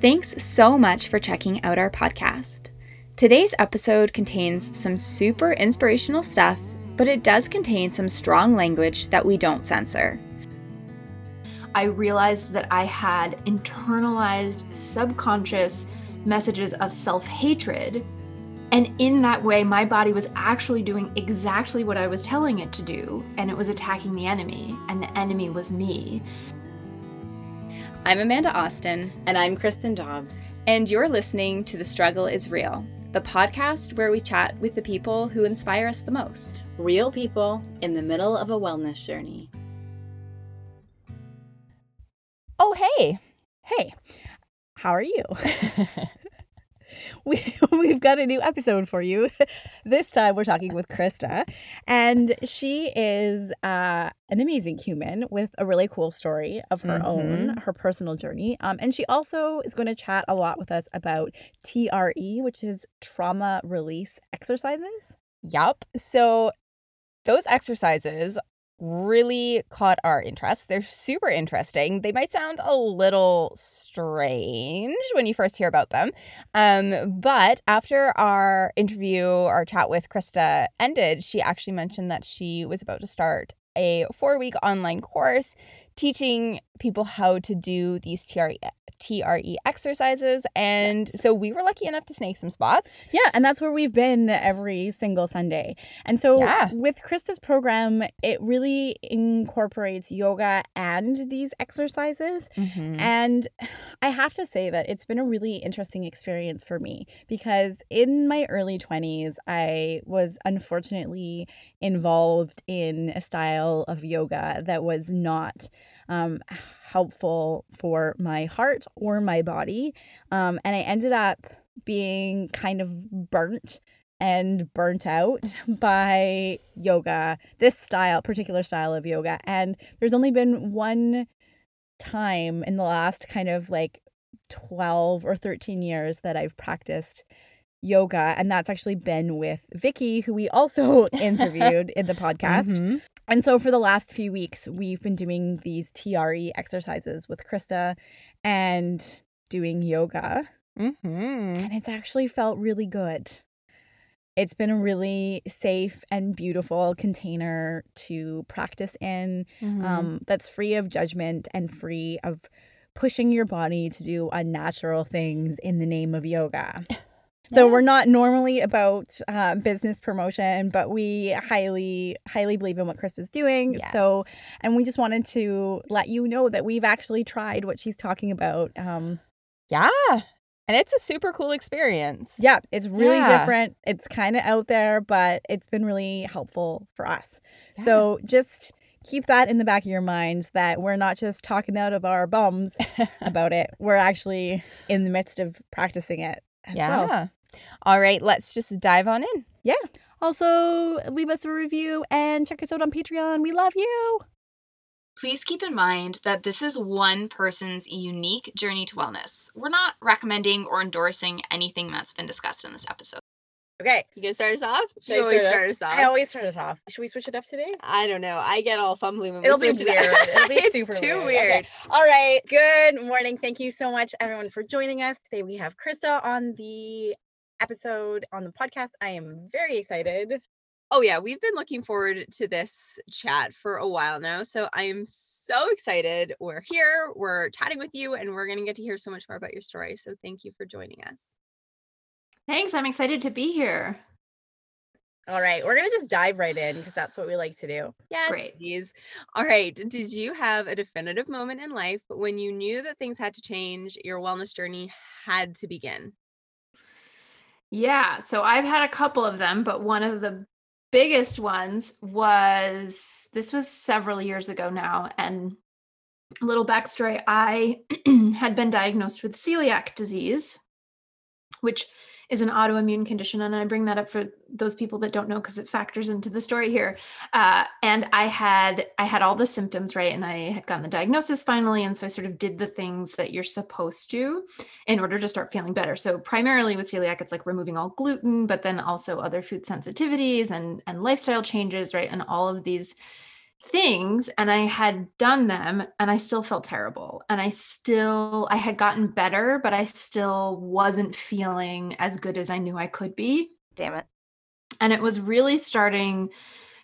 Thanks so much for checking out our podcast. Today's episode contains some super inspirational stuff, but it does contain some strong language that we don't censor. I realized that I had internalized subconscious messages of self-hatred. And in that way, my body was actually doing exactly what I was telling it to do. And it was attacking the enemy, and the enemy was me. I'm Amanda Austin. And I'm Kristen Dobbs. And you're listening to The Struggle is Real, the podcast where we chat with the people who inspire us the most. Real people in the middle of a wellness journey. Oh, hey. Hey, how are you? We've got a new episode for you. This time we're talking with Krista, and she is an amazing human with a really cool story of her own, her personal journey. And she also is going to chat a lot with us about TRE, which is trauma release exercises. Yep. So those exercises really caught our interest. They're super interesting. They might sound a little strange when you first hear about them. But after our interview, our chat with Krista ended, she actually mentioned that she was about to start a 4-week online course teaching people how to do these TRE exercises. And so we were lucky enough to snag some spots. Yeah, and that's where we've been every single Sunday. And so with Krista's program, it really incorporates yoga and these exercises. And I have to say that it's been a really interesting experience for me, because in my early 20s, I was unfortunately involved in a style of yoga that was not helpful for my heart or my body. And I ended up being kind of burnt out by yoga, this particular style of yoga. And there's only been one time in the last kind of like 12 or 13 years that I've practiced yoga. And that's actually been with Vicky, who we also interviewed in the podcast. And so for the last few weeks, we've been doing these TRE exercises with Krista and doing yoga. And it's actually felt really good. It's been a really safe and beautiful container to practice in, that's free of judgment and free of pushing your body to do unnatural things in the name of yoga. So we're not normally about business promotion, but we highly, highly believe in what Krista's doing. Yes. So, and we just wanted to let you know that we've actually tried what she's talking about. Yeah. And it's a super cool experience. Yeah. It's really different. It's kind of out there, but it's been really helpful for us. Yeah. So just keep that in the back of your minds, that we're not just talking out of our bums about it. We're actually in the midst of practicing it as well. All right, let's just dive on in. Yeah. Also, leave us a review and check us out on Patreon. We love you. Please keep in mind that this is one person's unique journey to wellness. We're not recommending or endorsing anything that's been discussed in this episode. Okay. You gonna start us off? You always start us off. I always start us off. Should we switch it up today? I don't know. I get all fumbling. It'll be weird. It'll be super weird. It's too weird. Okay. All right. Good morning. Thank you so much, everyone, for joining us. Today we have Krista on the episode on the podcast. I am very excited. Oh, yeah. We've been looking forward to this chat for a while now. So I am so excited. We're here. We're chatting with you, and we're going to get to hear so much more about your story. So thank you for joining us. Thanks. I'm excited to be here. All right. We're going to just dive right in, because that's what we like to do. Yes, great. Please. All right. Did you have a definitive moment in life when you knew that things had to change, your wellness journey had to begin? Yeah. So I've had a couple of them, but one of the biggest ones was several years ago now. And a little backstory, I had been diagnosed with celiac disease, which is an autoimmune condition. And I bring that up for those people that don't know, because it factors into the story here. And I had all the symptoms, right? And I had gotten the diagnosis finally. And so I sort of did the things that you're supposed to in order to start feeling better. So primarily with celiac, it's like removing all gluten, but then also other food sensitivities and lifestyle changes, right? And all of these things and I had done them and I still felt terrible. And I had gotten better, but I still wasn't feeling as good as I knew I could be. Damn it. And it was really starting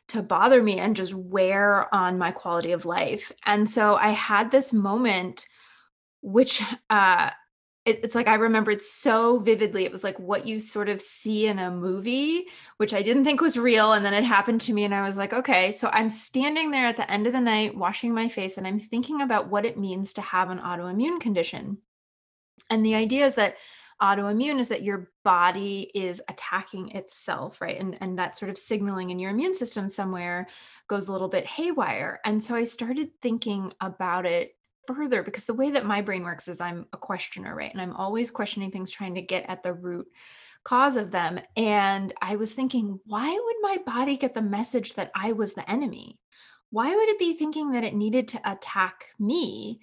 to bother me and just wear on my quality of life. And so I had this moment, which it's like I remembered so vividly. It was like what you sort of see in a movie, which I didn't think was real. And then it happened to me and I was like, okay, so I'm standing there at the end of the night washing my face and I'm thinking about what it means to have an autoimmune condition. And the idea is that autoimmune is that your body is attacking itself, right? And that sort of signaling in your immune system somewhere goes a little bit haywire. And so I started thinking about it further, because the way that my brain works is I'm a questioner, right? And I'm always questioning things, trying to get at the root cause of them. And I was thinking, why would my body get the message that I was the enemy? Why would it be thinking that it needed to attack me?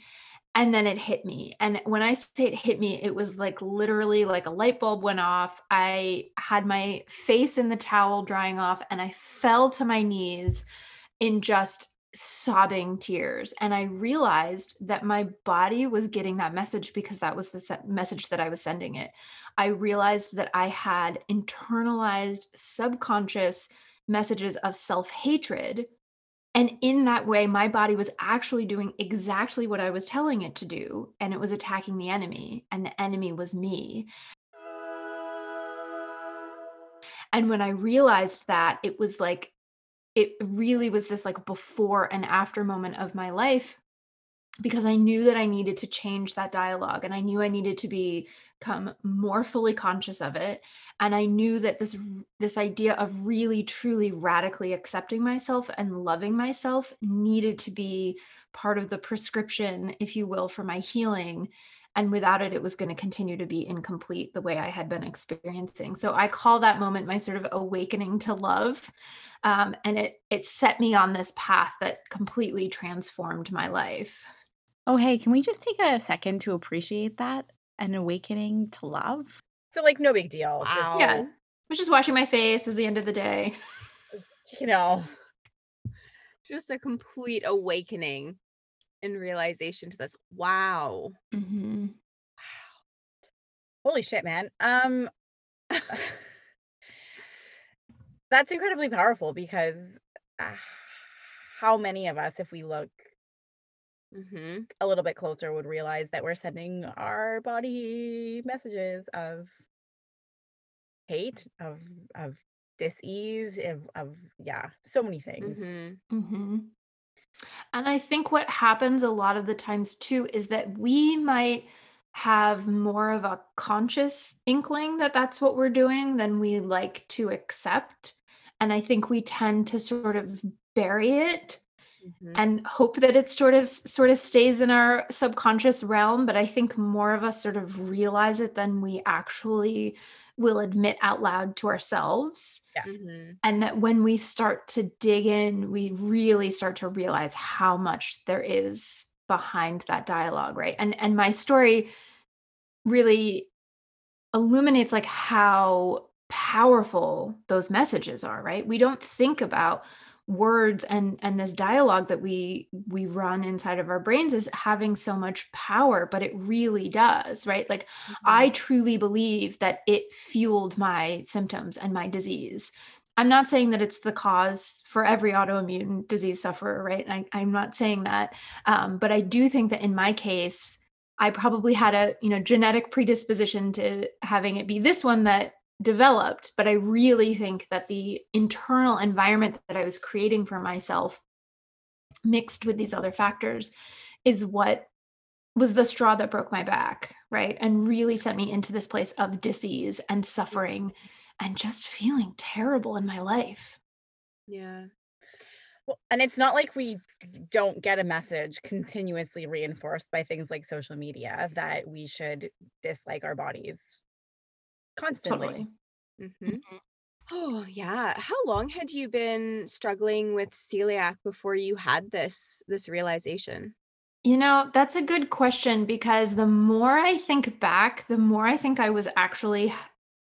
And then it hit me. And when I say it hit me, it was like literally like a light bulb went off. I had my face in the towel drying off and I fell to my knees in just sobbing tears. And I realized that my body was getting that message because that was the message that I was sending it. I realized that I had internalized subconscious messages of self-hatred. And in that way, my body was actually doing exactly what I was telling it to do. And it was attacking the enemy, and the enemy was me. And when I realized that, it was like, it really was this like before and after moment of my life, because I knew that I needed to change that dialogue and I knew I needed to become more fully conscious of it. And I knew that this idea of really, truly radically accepting myself and loving myself needed to be part of the prescription, if you will, for my healing. And without it, it was going to continue to be incomplete the way I had been experiencing. So I call that moment my sort of awakening to love. And it set me on this path that completely transformed my life. Oh, hey, can we just take a second to appreciate that? An awakening to love? So like no big deal. Wow. I was just washing my face at the end of the day. You know, just a complete awakening and realization to this. Wow. Mm-hmm. Wow. Holy shit, man. That's incredibly powerful, because how many of us, if we look mm-hmm. a little bit closer, would realize that we're sending our body messages of hate, of dis-ease, of so many things. Mm-hmm. Mm-hmm. And I think what happens a lot of the times too is that we might have more of a conscious inkling that that's what we're doing than we like to accept. And I think we tend to sort of bury it mm-hmm. and hope that it sort of stays in our subconscious realm. But I think more of us sort of realize it than we actually will admit out loud to ourselves. Yeah. Mm-hmm. And that when we start to dig in, we really start to realize how much there is behind that dialogue, right? And my story really illuminates like how powerful those messages are, right? We don't think about words and this dialogue that we run inside of our brains as having so much power, but it really does, right? Like mm-hmm. I truly believe that it fueled my symptoms and my disease. I'm not saying that it's the cause for every autoimmune disease sufferer, right? I'm not saying that. But I do think that in my case, I probably had a genetic predisposition to having it be this one that developed. But I really think that the internal environment that I was creating for myself mixed with these other factors is what was the straw that broke my back, right? And really sent me into this place of disease and suffering and just feeling terrible in my life. Yeah. Well, and it's not like we don't get a message continuously reinforced by things like social media that we should dislike our bodies constantly. Totally. Mm-hmm. Oh, yeah. How long had you been struggling with celiac before you had this realization? That's a good question, because the more I think back, the more I think I was actually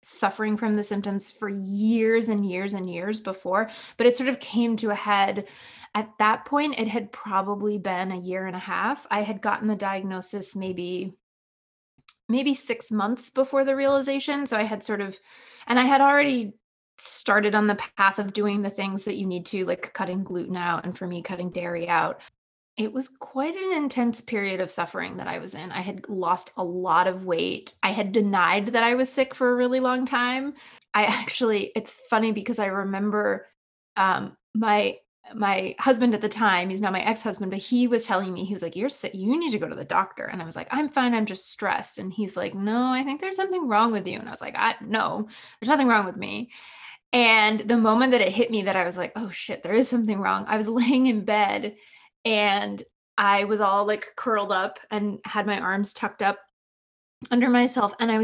suffering from the symptoms for years and years and years before, but it sort of came to a head. At that point, it had probably been a year and a half. I had gotten the diagnosis maybe 6 months before the realization. So I had sort of, and I had already started on the path of doing the things that you need to, like cutting gluten out, and for me, cutting dairy out. It was quite an intense period of suffering that I was in. I had lost a lot of weight. I had denied that I was sick for a really long time. I actually, it's funny because I remember my husband at the time, he's now my ex-husband, but he was telling me, he was like, "You're sick, you need to go to the doctor." And I was like, "I'm fine, I'm just stressed." And he's like, "No, I think there's something wrong with you." And I was like, "No, there's nothing wrong with me." And the moment that it hit me that I was like, oh shit, there is something wrong. I was laying in bed and I was all like curled up and had my arms tucked up under myself. And I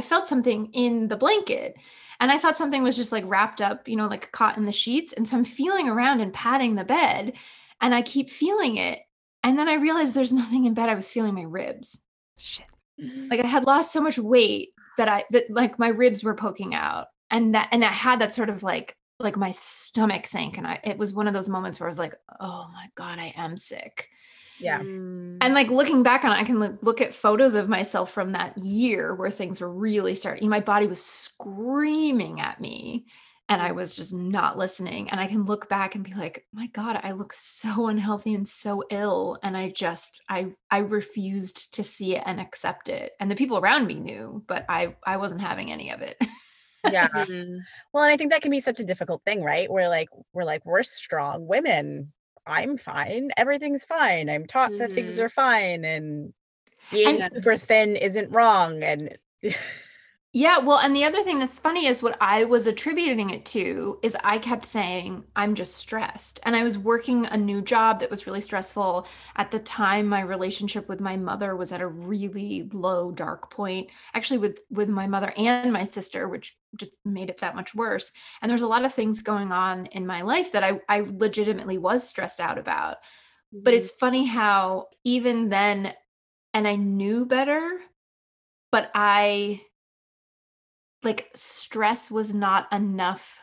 felt something in the blanket. And I thought something was just like wrapped up, like caught in the sheets. And so I'm feeling around and patting the bed and I keep feeling it. And then I realized there's nothing in bed. I was feeling my ribs. Shit. Like I had lost so much weight that like my ribs were poking out. And I had that sort of like my stomach sank. And it was one of those moments where I was like, oh my God, I am sick. Yeah. And like looking back on it, I can look at photos of myself from that year where things were really starting. My body was screaming at me and I was just not listening. And I can look back and be like, my God, I look so unhealthy and so ill. And I refused to see it and accept it. And the people around me knew, but I wasn't having any of it. Yeah. Well, and I think that can be such a difficult thing, right? We're like, we're strong women. I'm fine. Everything's fine. I'm taught that things are fine and being super thin isn't wrong. And yeah. Well, and the other thing that's funny is what I was attributing it to is I kept saying, I'm just stressed. And I was working a new job that was really stressful. At the time, my relationship with my mother was at a really low, dark point, actually with my mother and my sister, which just made it that much worse. And there's a lot of things going on in my life that I legitimately was stressed out about. Mm-hmm. But it's funny how even then, and I knew better, but stress was not enough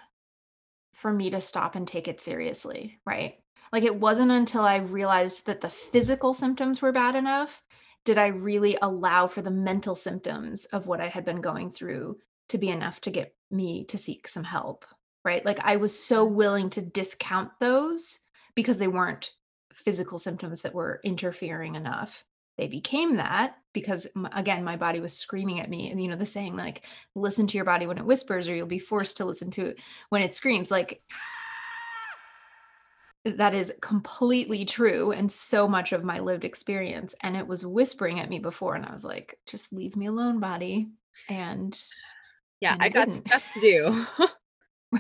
for me to stop and take it seriously, right? Like it wasn't until I realized that the physical symptoms were bad enough did I really allow for the mental symptoms of what I had been going through to be enough to get me to seek some help, right? Like I was so willing to discount those because they weren't physical symptoms that were interfering enough. They became that because, again, my body was screaming at me. And, the saying like, listen to your body when it whispers or you'll be forced to listen to it when it screams. Like, that is completely true. And so much of my lived experience. And it was whispering at me before. And I was like, just leave me alone, body. And yeah, I got stuff to do.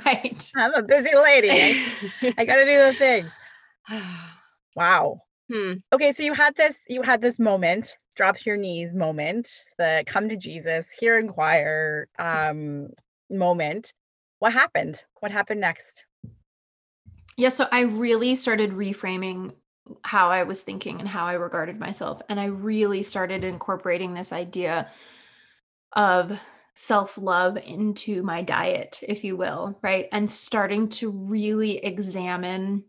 Right. I'm a busy lady. I got to do the things. Wow. Okay. So you had this moment, drop to your knees moment, the come to Jesus, hear and choir, moment. What happened next? Yeah. So I really started reframing how I was thinking and how I regarded myself. And I really started incorporating this idea of self-love into my diet, if you will. Right. And starting to really examine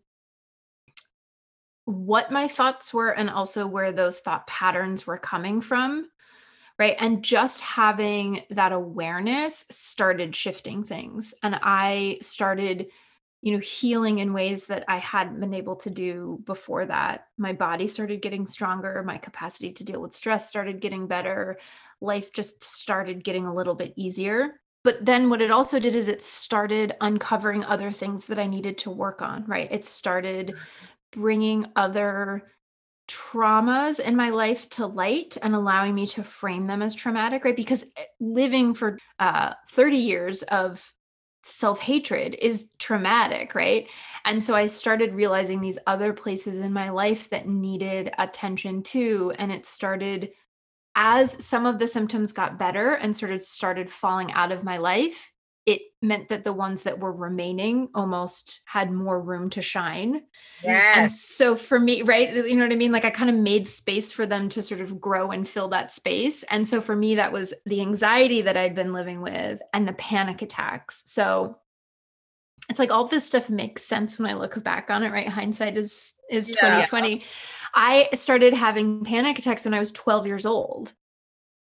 what my thoughts were and also where those thought patterns were coming from, right? And just having that awareness started shifting things. And I started, healing in ways that I hadn't been able to do before that. My body started getting stronger. My capacity to deal with stress started getting better. Life just started getting a little bit easier. But then what it also did is it started uncovering other things that I needed to work on, right? It started bringing other traumas in my life to light and allowing me to frame them as traumatic, right? Because living for 30 years of self-hatred is traumatic, right? And so I started realizing these other places in my life that needed attention too. And it started, as some of the symptoms got better and sort of started falling out of my life, it meant that the ones that were remaining almost had more room to shine. Yes. And so for me, right, you know what I mean? Like I kind of made space for them to sort of grow and fill that space. And so for me, that was the anxiety that I'd been living with and the panic attacks. So it's like all this stuff makes sense when I look back on it, right? Hindsight is 20/20. I started having panic attacks when I was 12 years old.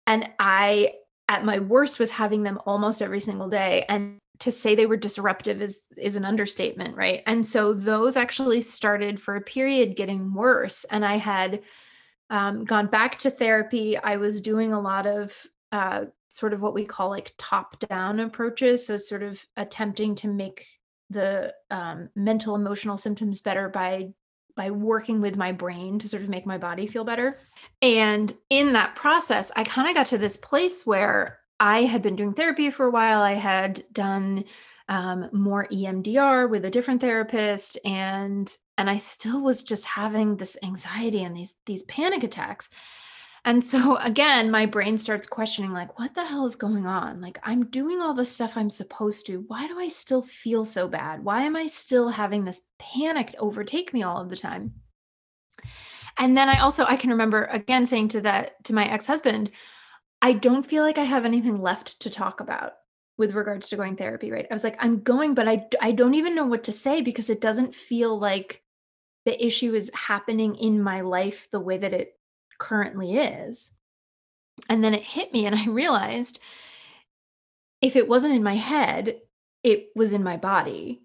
And I, at my worst, was having them almost every single day. And to say they were disruptive is an understatement, right? And so those actually started for a period getting worse. And I had gone back to therapy. I was doing a lot of sort of what we call like top-down approaches. So sort of attempting to make the mental, emotional symptoms better by working with my brain to sort of make my body feel better. And in that process, I kind of got to this place where I had been doing therapy for a while. I had done more EMDR with a different therapist, and I still was just having this anxiety and these panic attacks. And so again, my brain starts questioning, like, what the hell is going on? Like, I'm doing all the stuff I'm supposed to. Why do I still feel so bad? Why am I still having this panic overtake me all of the time? And then I can remember again saying to my ex-husband, I don't feel like I have anything left to talk about with regards to going therapy, right? I was like, I'm going, but I don't even know what to say because it doesn't feel like the issue is happening in my life the way that it currently is. And then it hit me and I realized if it wasn't in my head, it was in my body.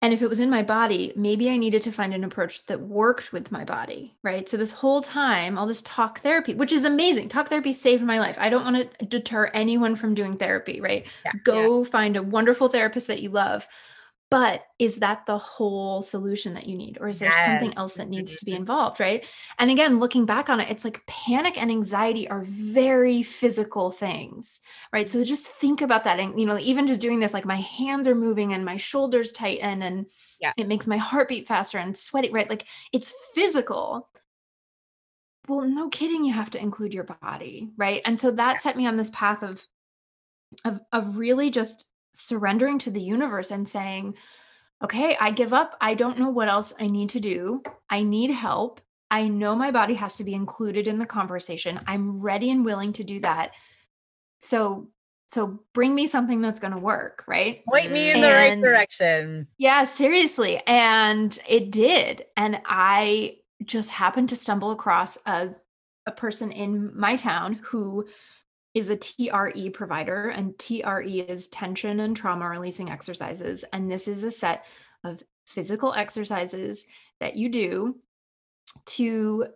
And if it was in my body, maybe I needed to find an approach that worked with my body, right? So this whole time, all this talk therapy, which is amazing. Talk therapy saved my life. I don't want to deter anyone from doing therapy, right? Yeah, Go find a wonderful therapist that you love. But is that the whole solution that you need? Or is there something else that needs to be involved, right? And again, looking back on it, it's like panic and anxiety are very physical things, right? So just think about that. And, you know, even just doing this, like my hands are moving and my shoulders tighten and it makes my heartbeat faster and sweaty, right? Like it's physical. Well, no kidding. You have to include your body, right? And so that set me on this path of really just surrendering to the universe and saying, okay, I give up. I don't know what else I need to do. I need help. I know my body has to be included in the conversation. I'm ready and willing to do that. So bring me something that's going to work, right? Point me in the right direction. Yeah, seriously. And it did. And I just happened to stumble across a person in my town who is a TRE provider, and TRE is tension and trauma releasing exercises. And this is a set of physical exercises that you do to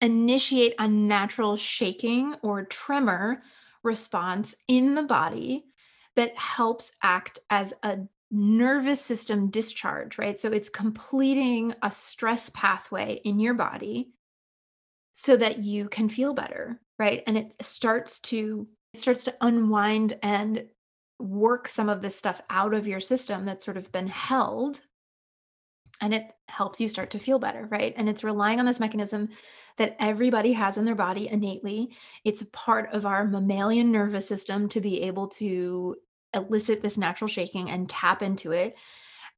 initiate a natural shaking or tremor response in the body that helps act as a nervous system discharge, right? So it's completing a stress pathway in your body so that you can feel better, right? And it starts to unwind and work some of this stuff out of your system that's sort of been held, and it helps you start to feel better, right? And it's relying on this mechanism that everybody has in their body innately. It's a part of our mammalian nervous system to be able to elicit this natural shaking and tap into it.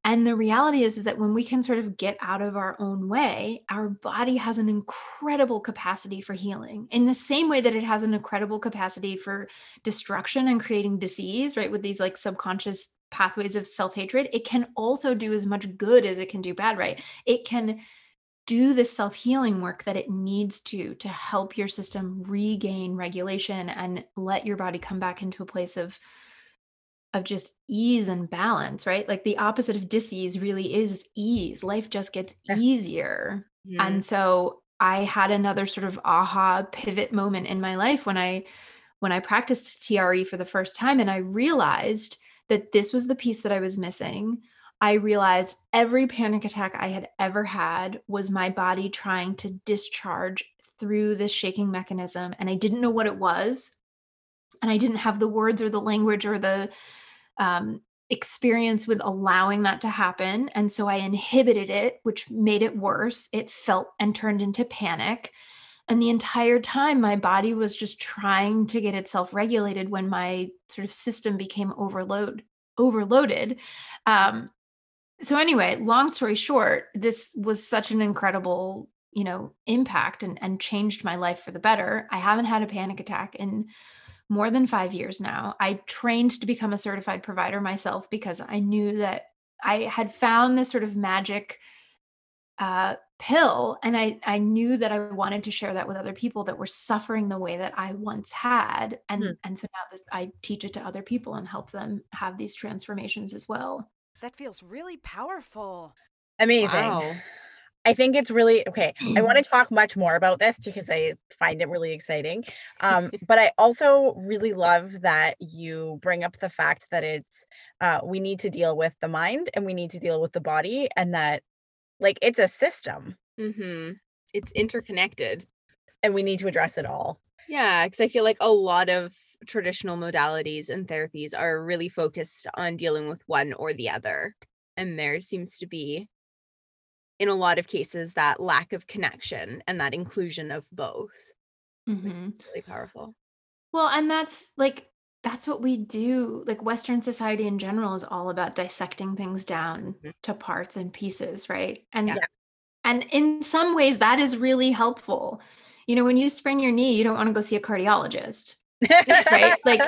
And the reality is that when we can sort of get out of our own way, our body has an incredible capacity for healing in the same way that it has an incredible capacity for destruction and creating disease, right? With these like subconscious pathways of self-hatred, it can also do as much good as it can do bad, right? It can do this self-healing work that it needs to help your system regain regulation and let your body come back into a place of just ease and balance, right? Like the opposite of dis-ease really is ease. Life just gets easier. Yeah. And so I had another sort of aha pivot moment in my life when I practiced TRE for the first time. And I realized that this was the piece that I was missing. I realized every panic attack I had ever had was my body trying to discharge through this shaking mechanism. And I didn't know what it was. And I didn't have the words or the language or the experience with allowing that to happen. And so I inhibited it, which made it worse. It felt and turned into panic. And the entire time my body was just trying to get itself regulated when my sort of system became overloaded. So anyway, long story short, this was such an incredible, impact and changed my life for the better. I haven't had a panic attack in more than 5 years now. I trained to become a certified provider myself because I knew that I had found this sort of magic pill. And I knew that I wanted to share that with other people that were suffering the way that I once had. And so now I teach it to other people and help them have these transformations as well. That feels really powerful. Amazing. Wow. I think it's really, okay, I want to talk much more about this because I find it really exciting. But I also really love that you bring up the fact that it's, we need to deal with the mind and we need to deal with the body, and that like, it's a system. Mm-hmm. It's interconnected. And we need to address it all. Yeah, because I feel like a lot of traditional modalities and therapies are really focused on dealing with one or the other. And there seems to be, in a lot of cases, that lack of connection and that inclusion of both. Mm-hmm. It's really powerful. Well, and that's what we do. Like Western society in general is all about dissecting things down mm-hmm. to parts and pieces, right? And yeah. And in some ways that is really helpful. When you sprain your knee, you don't want to go see a cardiologist, right? Like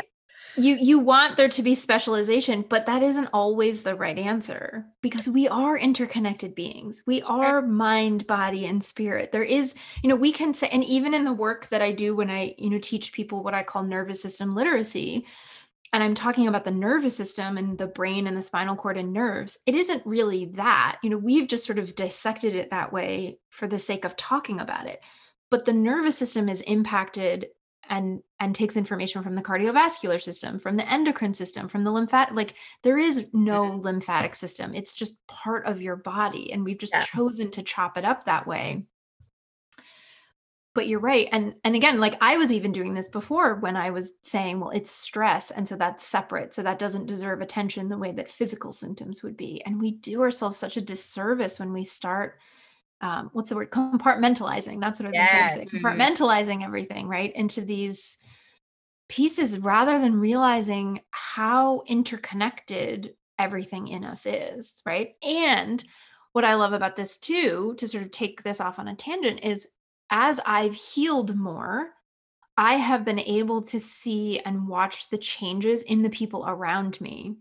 you want there to be specialization, but that isn't always the right answer because we are interconnected beings. We are mind, body, and spirit. There is, we can say, and even in the work that I do when I, teach people what I call nervous system literacy, and I'm talking about the nervous system and the brain and the spinal cord and nerves, it isn't really that, we've just sort of dissected it that way for the sake of talking about it. But the nervous system is impacted and takes information from the cardiovascular system, from the endocrine system, from the lymphatic, like there is no lymphatic system. It's just part of your body. And we've just chosen to chop it up that way. But you're right. And again, like I was even doing this before when I was saying, well, it's stress. And so that's separate. So that doesn't deserve attention the way that physical symptoms would be. And we do ourselves such a disservice when we start what's the word? Compartmentalizing. That's what I've been trying to say. Compartmentalizing everything, right? Into these pieces rather than realizing how interconnected everything in us is, right? And what I love about this too, to sort of take this off on a tangent, is as I've healed more, I have been able to see and watch the changes in the people around me.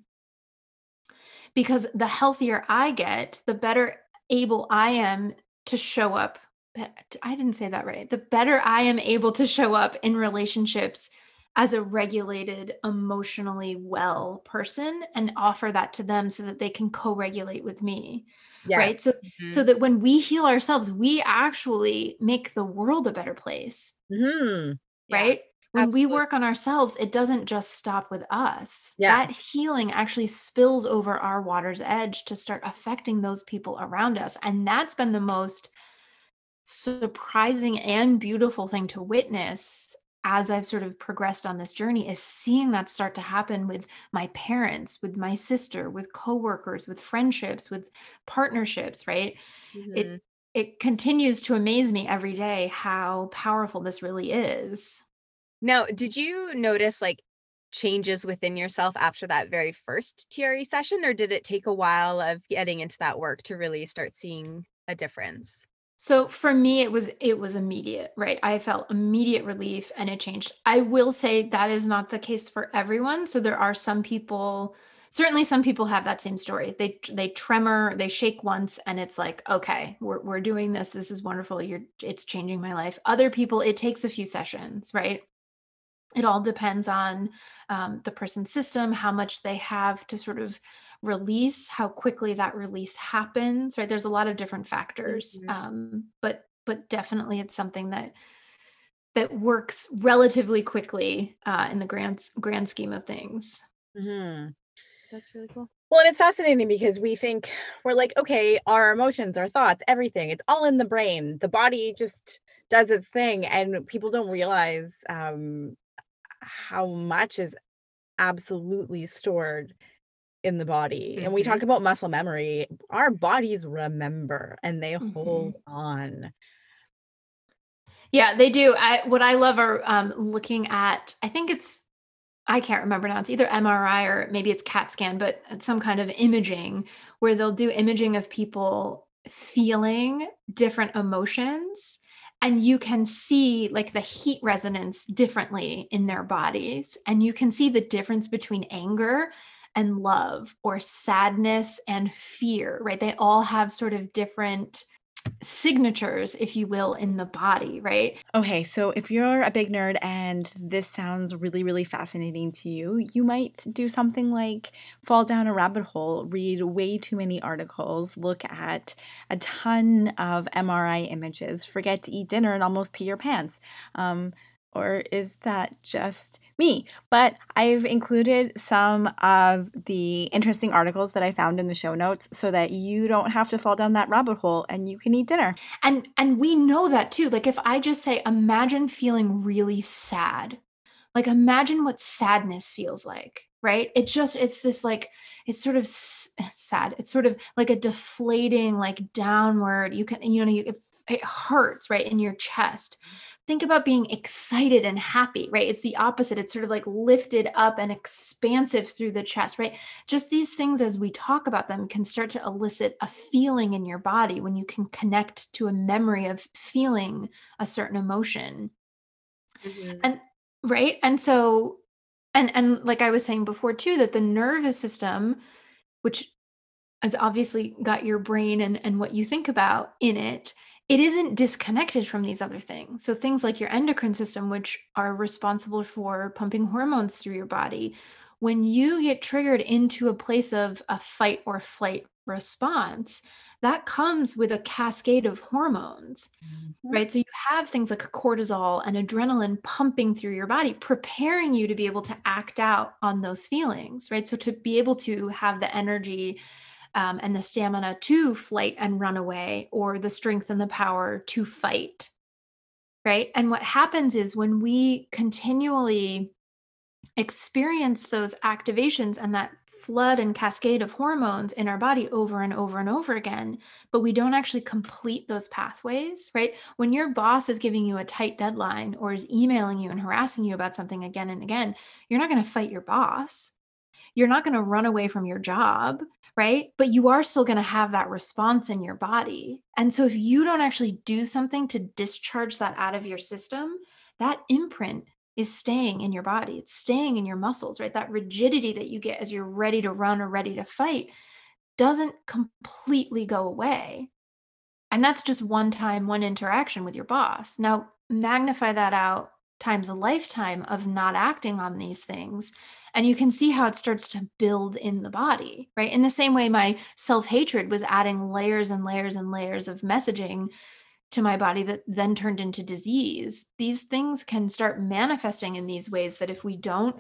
Because the healthier I get, the better able I am to show up. I didn't say that right. The better I am able to show up in relationships as a regulated, emotionally well person and offer that to them so that they can co-regulate with me. Yes. Right. So that when we heal ourselves, we actually make the world a better place. Mm-hmm. Right. Yeah. When we work on ourselves, it doesn't just stop with us. Yeah. That healing actually spills over our water's edge to start affecting those people around us. And that's been the most surprising and beautiful thing to witness as I've sort of progressed on this journey, is seeing that start to happen with my parents, with my sister, with coworkers, with friendships, with partnerships, right? Mm-hmm. It continues to amaze me every day how powerful this really is. Now, did you notice like changes within yourself after that very first TRE session, or did it take a while of getting into that work to really start seeing a difference? So for me, it was immediate, right? I felt immediate relief and it changed. I will say that is not the case for everyone. So there are some people, certainly some people have that same story. They tremor, they shake once and it's like, okay, we're doing this. This is wonderful. It's changing my life. Other people, it takes a few sessions, right? It all depends on the person's system, how much they have to sort of release, how quickly that release happens, right? There's a lot of different factors, mm-hmm. But definitely it's something that works relatively quickly in the grand scheme of things. Mm-hmm. That's really cool. Well, and it's fascinating because we're like, okay, our emotions, our thoughts, everything, it's all in the brain. The body just does its thing, and people don't realize how much is absolutely stored in the body. Mm-hmm. And we talk about muscle memory. Our bodies remember and they hold on. Yeah, they do. What I love are looking at, I think it's, I can't remember now, it's either MRI or maybe it's CAT scan, but it's some kind of imaging where they'll do imaging of people feeling different emotions, and you can see like the heat resonance differently in their bodies. And you can see the difference between anger and love, or sadness and fear, right? They all have sort of different signatures, if you will, in the body, right? Okay, so if you're a big nerd and this sounds really, really fascinating to you, you might do something like fall down a rabbit hole, read way too many articles, look at a ton of MRI images, forget to eat dinner and almost pee your pants. Or is that just me? But I've included some of the interesting articles that I found in the show notes so that you don't have to fall down that rabbit hole and you can eat dinner. And we know that too. Like if I just say, imagine feeling really sad, like imagine what sadness feels like, right? It's this like, it's sort of sad. It's sort of like a deflating, like downward, it hurts right in your chest. Think about being excited and happy, right? It's the opposite. It's sort of like lifted up and expansive through the chest, right? Just these things, as we talk about them, can start to elicit a feeling in your body when you can connect to a memory of feeling a certain emotion. Mm-hmm. And right. And so, and like I was saying before too, that the nervous system, which has obviously got your brain and what you think about in it, it isn't disconnected from these other things. So things like your endocrine system, which are responsible for pumping hormones through your body, when you get triggered into a place of a fight or flight response, that comes with a cascade of hormones, mm-hmm. right? So you have things like cortisol and adrenaline pumping through your body, preparing you to be able to act out on those feelings, right? So to be able to have the energy and the stamina to flight and run away, or the strength and the power to fight, right? And what happens is when we continually experience those activations and that flood and cascade of hormones in our body over and over and over again, but we don't actually complete those pathways, right? When your boss is giving you a tight deadline or is emailing you and harassing you about something again and again, you're not going to fight your boss. You're not going to run away from your job, right? But you are still going to have that response in your body. And so if you don't actually do something to discharge that out of your system, that imprint is staying in your body. It's staying in your muscles, right? That rigidity that you get as you're ready to run or ready to fight doesn't completely go away. And that's just one time, one interaction with your boss. Now, magnify that out times a lifetime of not acting on these things. And you can see how it starts to build in the body, right? In the same way, my self-hatred was adding layers and layers and layers of messaging to my body that then turned into disease. These things can start manifesting in these ways that if we don't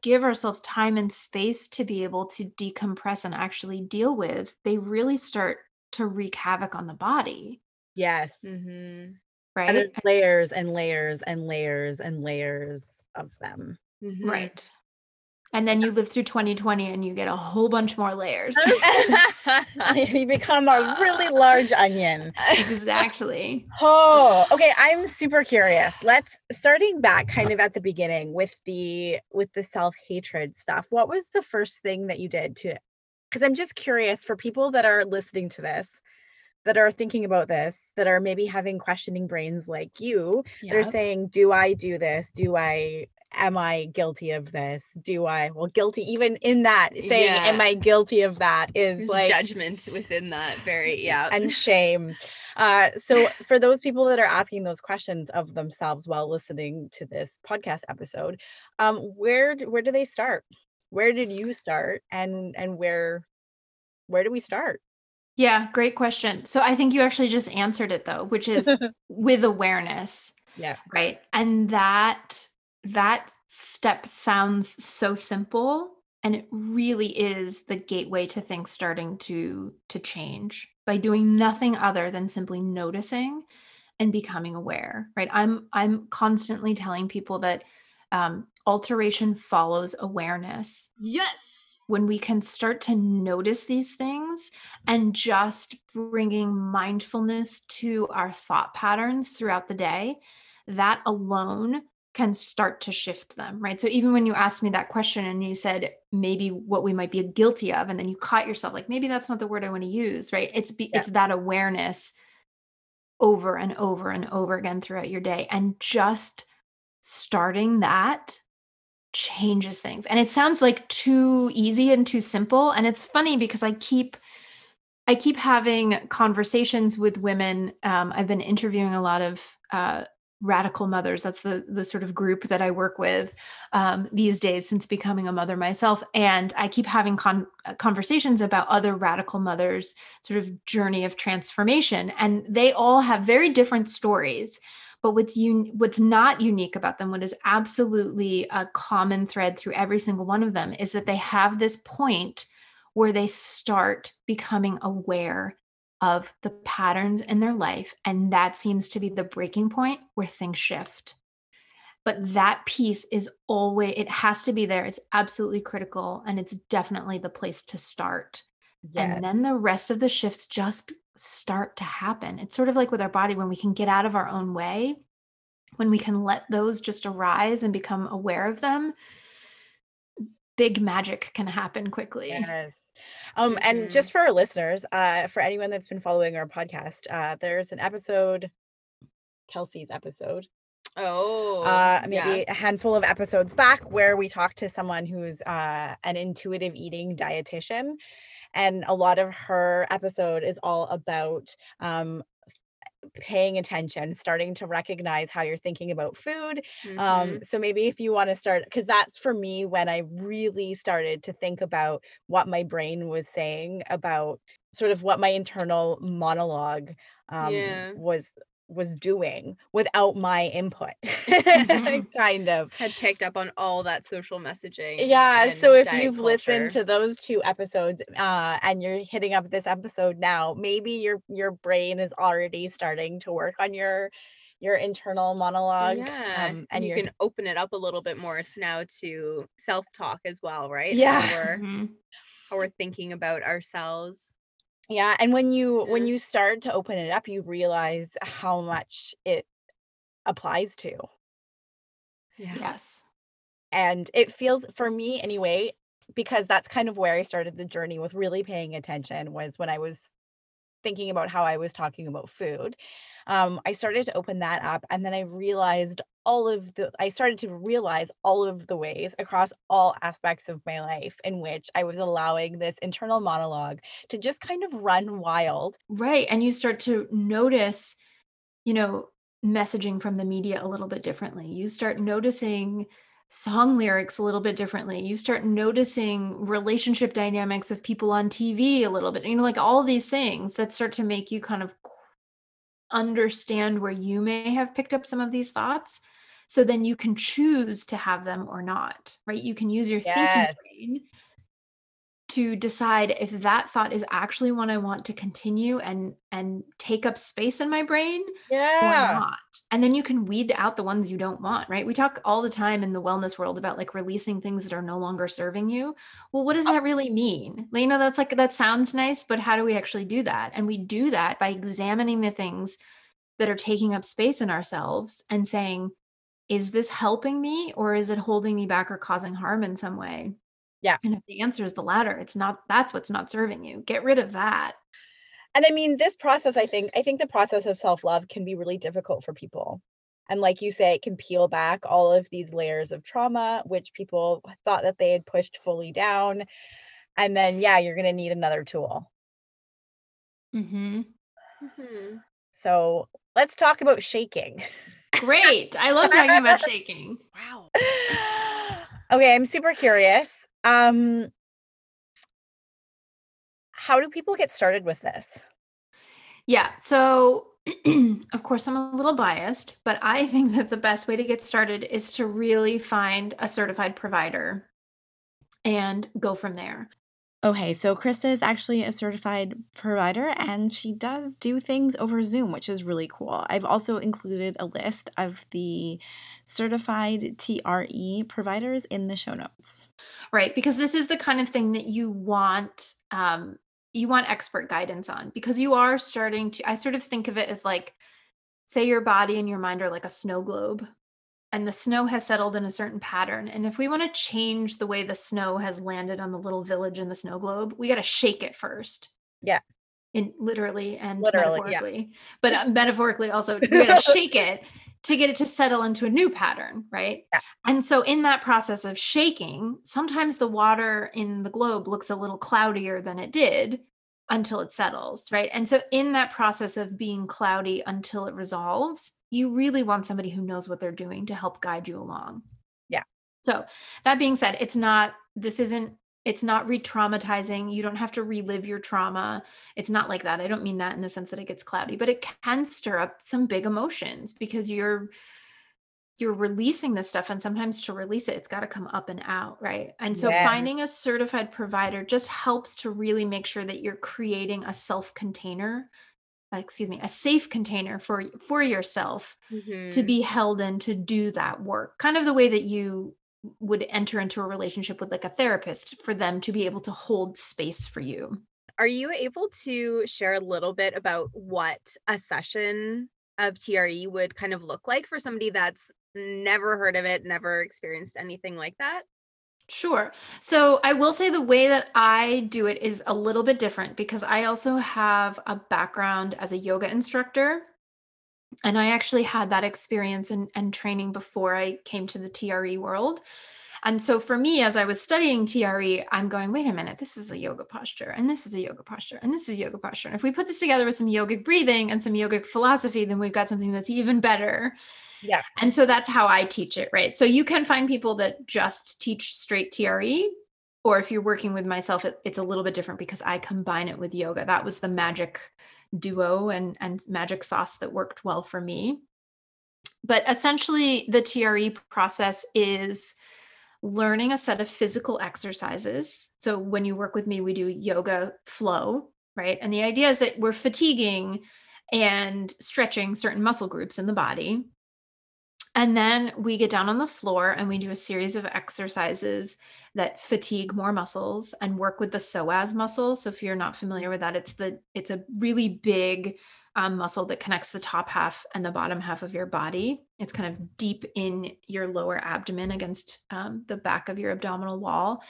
give ourselves time and space to be able to decompress and actually deal with, they really start to wreak havoc on the body. Yes. Mm-hmm. Right. And there's layers and layers and layers and layers of them. Mm-hmm. Right. And then you live through 2020 and you get a whole bunch more layers. You become a really large onion. Exactly. Oh, okay. I'm super curious. Starting back kind of at the beginning with the self-hatred stuff. What was the first thing that you did to it? Because I'm just curious for people that are listening to this, that are thinking about this, that are maybe having questioning brains like you, yep. They're saying, do I do this? Am I guilty of this? Guilty, even in that saying, yeah. Am I guilty of that is there's like judgment within that very, yeah. And shame. So for those people that are asking those questions of themselves while listening to this podcast episode, where do they start? Where did you start? And where do we start? Yeah, great question. So I think you actually just answered it though, which is with awareness. Yeah. Right. And that step sounds so simple, and it really is the gateway to things starting to change by doing nothing other than simply noticing and becoming aware, right? I'm constantly telling people that alteration follows awareness. Yes. when we can start to notice these things and just bringing mindfulness to our thought patterns throughout the day, that alone can start to shift them, right? So even when you asked me that question and you said maybe what we might be guilty of, and then you caught yourself like, maybe that's not the word I want to use, right? It's that awareness over and over and over again throughout your day. And just starting that changes things. And it sounds like too easy and too simple. And it's funny because I keep having conversations with women. I've been interviewing a lot of radical mothers. That's the sort of group that I work with these days since becoming a mother myself. And I keep having conversations about other radical mothers' sort of journey of transformation. And they all have very different stories. But what's not unique about them, what is absolutely a common thread through every single one of them, is that they have this point where they start becoming aware of the patterns in their life. And that seems to be the breaking point where things shift. But that piece is always, it has to be there. It's absolutely critical. And it's definitely the place to start. Yes. And then the rest of the shifts just start to happen. It's sort of like with our body, when we can get out of our own way, when we can let those just arise and become aware of them, big magic can happen quickly. Yes. And just for our listeners, for anyone that's been following our podcast, there's an episode, Kelsey's episode. A handful of episodes back, where we talked to someone who's an intuitive eating dietitian. And a lot of her episode is all about paying attention, starting to recognize how you're thinking about food. Mm-hmm. So maybe if you want to start, because that's for me when I really started to think about what my brain was saying about sort of what my internal monologue was doing without my input. Kind of had picked up on all that social messaging. Yeah. So if you've listened to those two episodes and you're hitting up this episode now, maybe your brain is already starting to work on your internal monologue. Yeah. And you can open it up a little bit more now to self-talk as well, right? Yeah. How we're thinking about ourselves. Yeah. And when you start to open it up, you realize how much it applies to. Yeah. Yes. And it feels, for me anyway, because that's kind of where I started the journey with really paying attention, was when I was thinking about how I was talking about food. I started to open that up, and then I realized I started to realize all of the ways across all aspects of my life in which I was allowing this internal monologue to just kind of run wild. Right. And you start to notice, messaging from the media a little bit differently. You start noticing song lyrics a little bit differently. You start noticing relationship dynamics of people on TV a little bit, like all these things that start to make you kind of understand where you may have picked up some of these thoughts. So then you can choose to have them or not, right? You can use your thinking brain to decide if that thought is actually one I want to continue and take up space in my brain or not. And then you can weed out the ones you don't want, right? We talk all the time in the wellness world about like releasing things that are no longer serving you. Well, what does that really mean? That's like, that sounds nice, but how do we actually do that? And we do that by examining the things that are taking up space in ourselves and saying, is this helping me or is it holding me back or causing harm in some way? Yeah. And if the answer is the latter, that's what's not serving you. Get rid of that. And I mean, this process, I think the process of self-love can be really difficult for people. And like you say, it can peel back all of these layers of trauma, which people thought that they had pushed fully down. And then, you're going to need another tool. Mm-hmm. Mm-hmm. So let's talk about shaking. Great. I love talking about shaking. Wow. Okay. I'm super curious. How do people get started with this? Yeah. So of course I'm a little biased, but I think that the best way to get started is to really find a certified provider and go from there. Okay, so Krista is actually a certified provider, and she does do things over Zoom, which is really cool. I've also included a list of the certified TRE providers in the show notes. Right, because this is the kind of thing that you want expert guidance on, because you are starting to, I sort of think of it as like, say your body and your mind are like a snow globe, and the snow has settled in a certain pattern. And if we want to change the way the snow has landed on the little village in the snow globe, we got to shake it first. Yeah. In literally, metaphorically, yeah. But metaphorically also, we got to shake it to get it to settle into a new pattern. Right. Yeah. And so in that process of shaking, sometimes the water in the globe looks a little cloudier than it did until it settles. Right. And so in that process of being cloudy until it resolves, you really want somebody who knows what they're doing to help guide you along. Yeah. So that being said, it's not re-traumatizing. You don't have to relive your trauma. It's not like that. I don't mean that in the sense that it gets cloudy, but it can stir up some big emotions because you're releasing this stuff. And sometimes to release it, it's got to come up and out. Right. And so finding a certified provider just helps to really make sure that you're creating a a safe container for yourself to be held in to do that work, kind of the way that you would enter into a relationship with like a therapist for them to be able to hold space for you. Are you able to share a little bit about what a session of TRE would kind of look like for somebody that's never heard of it, never experienced anything like that? Sure. So I will say the way that I do it is a little bit different because I also have a background as a yoga instructor. And I actually had that experience and training before I came to the TRE world. And so for me, as I was studying TRE, I'm going, wait a minute, this is a yoga posture, and this is a yoga posture, and this is a yoga posture. And if we put this together with some yogic breathing and some yogic philosophy, then we've got something that's even better. Yeah. And so that's how I teach it, right? So you can find people that just teach straight TRE, or if you're working with myself, it's a little bit different because I combine it with yoga. That was the magic duo and magic sauce that worked well for me. But essentially the TRE process is learning a set of physical exercises. So when you work with me, we do yoga flow, right? And the idea is that we're fatiguing and stretching certain muscle groups in the body. And then we get down on the floor and we do a series of exercises that fatigue more muscles and work with the psoas muscle. So if you're not familiar with that, it's a really big muscle that connects the top half and the bottom half of your body. It's kind of deep in your lower abdomen against the back of your abdominal wall.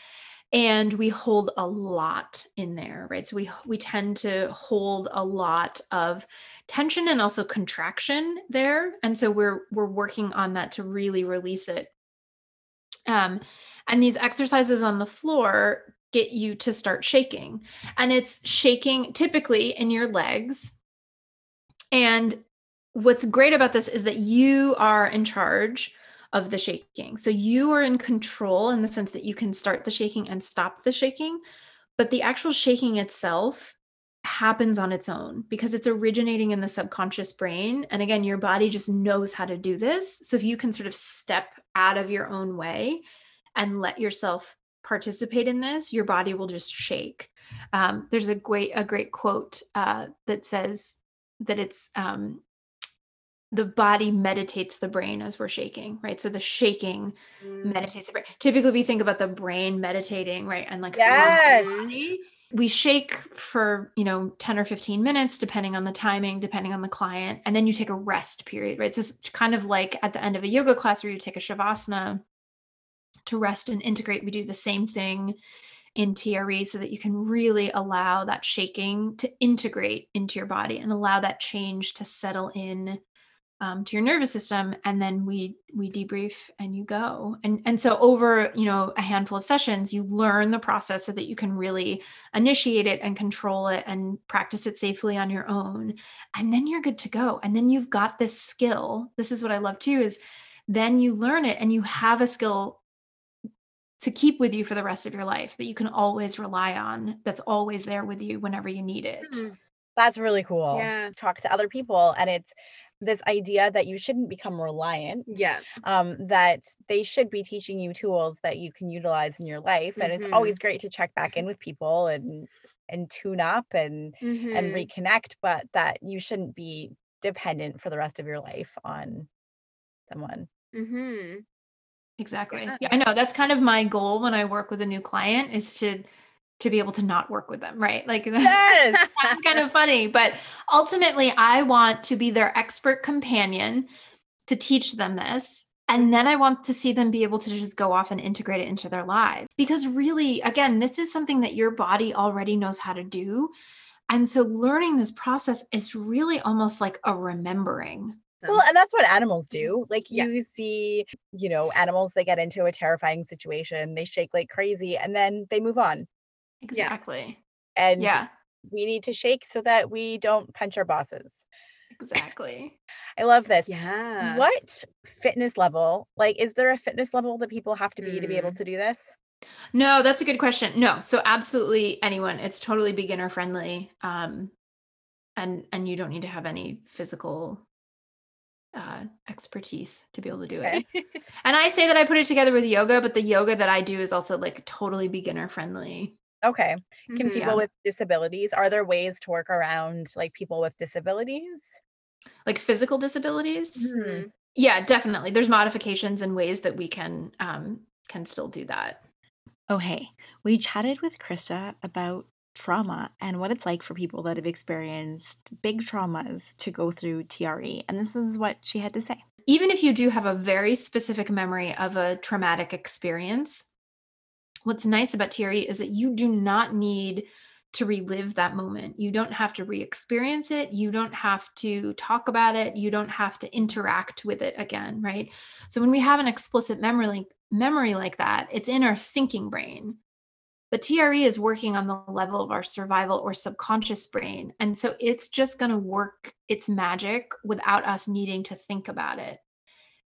And we hold a lot in there, right? So we tend to hold a lot of tension and also contraction there. And so we're working on that to really release it. And these exercises on the floor get you to start shaking. And it's shaking typically in your legs. And what's great about this is that you are in charge of the shaking. So you are in control in the sense that you can start the shaking and stop the shaking, but the actual shaking itself happens on its own because it's originating in the subconscious brain. And again, your body just knows how to do this. So if you can sort of step out of your own way and let yourself participate in this, your body will just shake. There's a great quote that says that it's, the body meditates the brain as we're shaking, right? So the shaking meditates the brain. Typically we think about the brain meditating, right? And like, yes. We shake for, 10 or 15 minutes, depending on the timing, depending on the client. And then you take a rest period, right? So it's kind of like at the end of a yoga class where you take a shavasana to rest and integrate. We do the same thing in TRE so that you can really allow that shaking to integrate into your body and allow that change to settle in to your nervous system. And then we debrief and you go. And so over, a handful of sessions, you learn the process so that you can really initiate it and control it and practice it safely on your own. And then you're good to go. And then you've got this skill. This is what I love too, is then you learn it and you have a skill to keep with you for the rest of your life that you can always rely on. That's always there with you whenever you need it. That's really cool. Yeah. Talk to other people. And it's this idea that you shouldn't become reliant. Yeah. That they should be teaching you tools that you can utilize in your life. And it's always great to check back in with people and tune up and reconnect, but that you shouldn't be dependent for the rest of your life on someone. Mm-hmm. Exactly. Yeah, I know. That's kind of my goal when I work with a new client, is to be able to not work with them, right? Like yes. That's kind of funny, but ultimately I want to be their expert companion to teach them this. And then I want to see them be able to just go off and integrate it into their lives, because really, again, this is something that your body already knows how to do. And so learning this process is really almost like a remembering. Well, and that's what animals do. Like you see, animals, they get into a terrifying situation, they shake like crazy, and then they move on. Exactly. Yeah. And we need to shake so that we don't punch our bosses. Exactly. I love this. Yeah. What fitness level, is there a fitness level that people have to be to be able to do this? No, that's a good question. No. So absolutely anyone. It's totally beginner friendly. And you don't need to have any physical expertise to be able to do it. Okay. And I say that I put it together with yoga, but the yoga that I do is also totally beginner friendly. Okay. Can people with disabilities, are there ways to work around people with disabilities? Like physical disabilities? Mm-hmm. Yeah, definitely. There's modifications and ways that we can still do that. Oh, hey, we chatted with Krista about trauma and what it's like for people that have experienced big traumas to go through TRE. And this is what she had to say. Even if you do have a very specific memory of a traumatic experience, what's nice about TRE is that you do not need to relive that moment. You don't have to re-experience it. You don't have to talk about it. You don't have to interact with it again, right? So when we have an explicit memory like that, it's in our thinking brain. But TRE is working on the level of our survival or subconscious brain. And so it's just going to work its magic without us needing to think about it.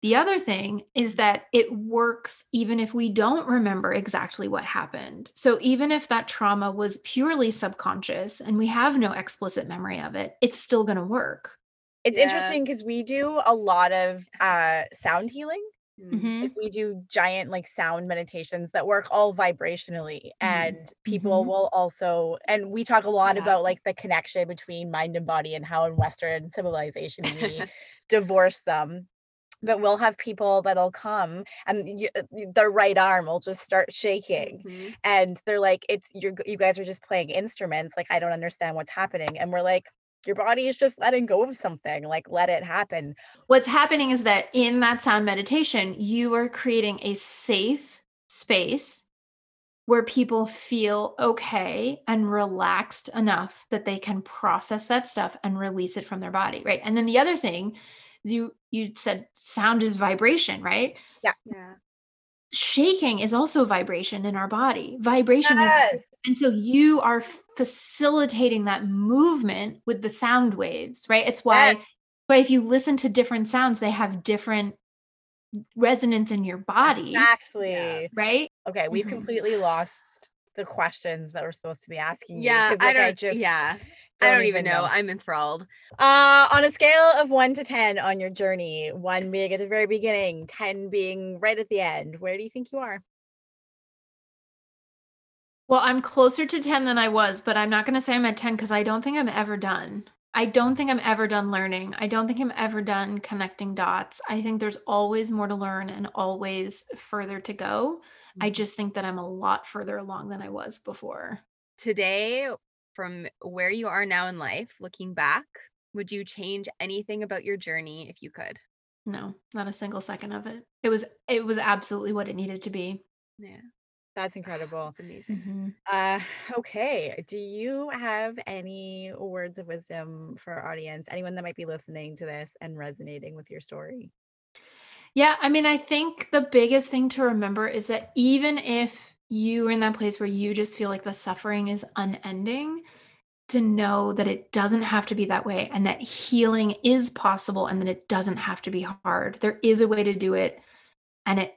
The other thing is that it works even if we don't remember exactly what happened. So even if that trauma was purely subconscious and we have no explicit memory of it, it's still going to work. It's interesting because we do a lot of sound healing. Mm-hmm. We do giant sound meditations that work all vibrationally, and people will also, and we talk a lot about the connection between mind and body and how in Western civilization we divorce them. But we'll have people that'll come and their right arm will just start shaking. Mm-hmm. And they're like, you guys are just playing instruments. I don't understand what's happening. And we're like, your body is just letting go of something, let it happen. What's happening is that in that sound meditation, you are creating a safe space where people feel okay and relaxed enough that they can process that stuff and release it from their body, right? And then the other thing is you said sound is vibration, right? Yeah. Shaking is also vibration in our body. Vibration is, and so you are facilitating that movement with the sound waves, right? It's why, but if you listen to different sounds, they have different resonance in your body. Exactly. Yeah. Right? Okay, we've completely lost the questions that we're supposed to be asking you. Yeah, I don't even know. I'm enthralled. On a scale of 1 to 10 on your journey, 1 being at the very beginning, 10 being right at the end, where do you think you are? Well, I'm closer to 10 than I was, but I'm not going to say I'm at 10 because I don't think I'm ever done. I don't think I'm ever done learning. I don't think I'm ever done connecting dots. I think there's always more to learn and always further to go. I just think that I'm a lot further along than I was before. Today, from where you are now in life, looking back, would you change anything about your journey if you could? No, not a single second of it. It was absolutely what it needed to be. Yeah. That's incredible. It's amazing. Mm-hmm. Okay. Do you have any words of wisdom for our audience, anyone that might be listening to this and resonating with your story? Yeah. I mean, I think the biggest thing to remember is that even if you are in that place where you just feel like the suffering is unending, to know that it doesn't have to be that way, and that healing is possible, and that it doesn't have to be hard. There is a way to do it, and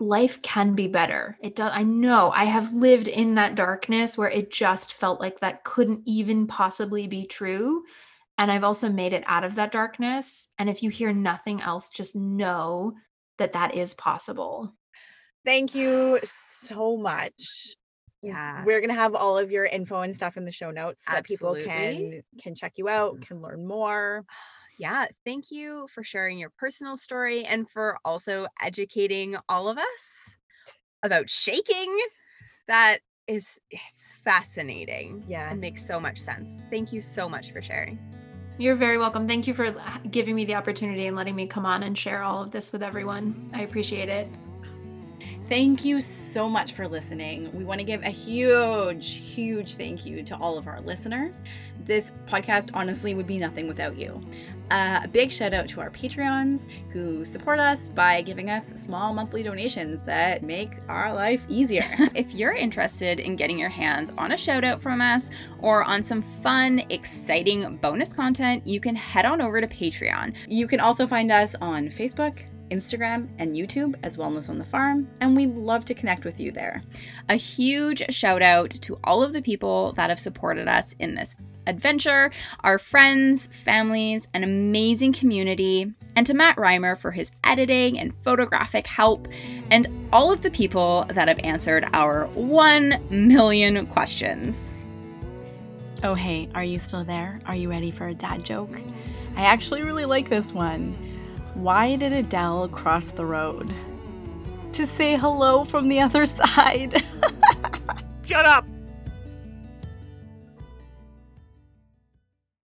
life can be better. It does. I know I have lived in that darkness where it just felt like that couldn't even possibly be true, And I've also made it out of that darkness. And if you hear nothing else, just know that that is possible. Thank you so much. Yeah. We're going to have all of your info and stuff in the show notes so that people can check you out, can learn more. Yeah. Thank you for sharing your personal story and for also educating all of us about shaking. That is, it's fascinating. Yeah. It makes so much sense. Thank you so much for sharing. You're very welcome. Thank you for giving me the opportunity and letting me come on and share all of this with everyone. I appreciate it. Thank you so much for listening. We want to give a huge thank you to all of our listeners. This podcast honestly would be nothing without you. A big shout out to our Patreons who support us by giving us small monthly donations that make our life easier. If you're interested in getting your hands on a shout out from us or on some fun, exciting bonus content, you can head on over to Patreon. You can also find us on Facebook, Instagram, and YouTube as Wellness on the Farm, and we'd love to connect with you there. A huge shout out to all of the people that have supported us in this adventure, our friends, families, an amazing community, and to Matt Reimer for his editing and photographic help, and all of the people that have answered our 1 million questions. Oh hey, are you still there? Are you ready for a dad joke? I actually really like this one. Why did Adele cross the road? To say hello from the other side. Shut up!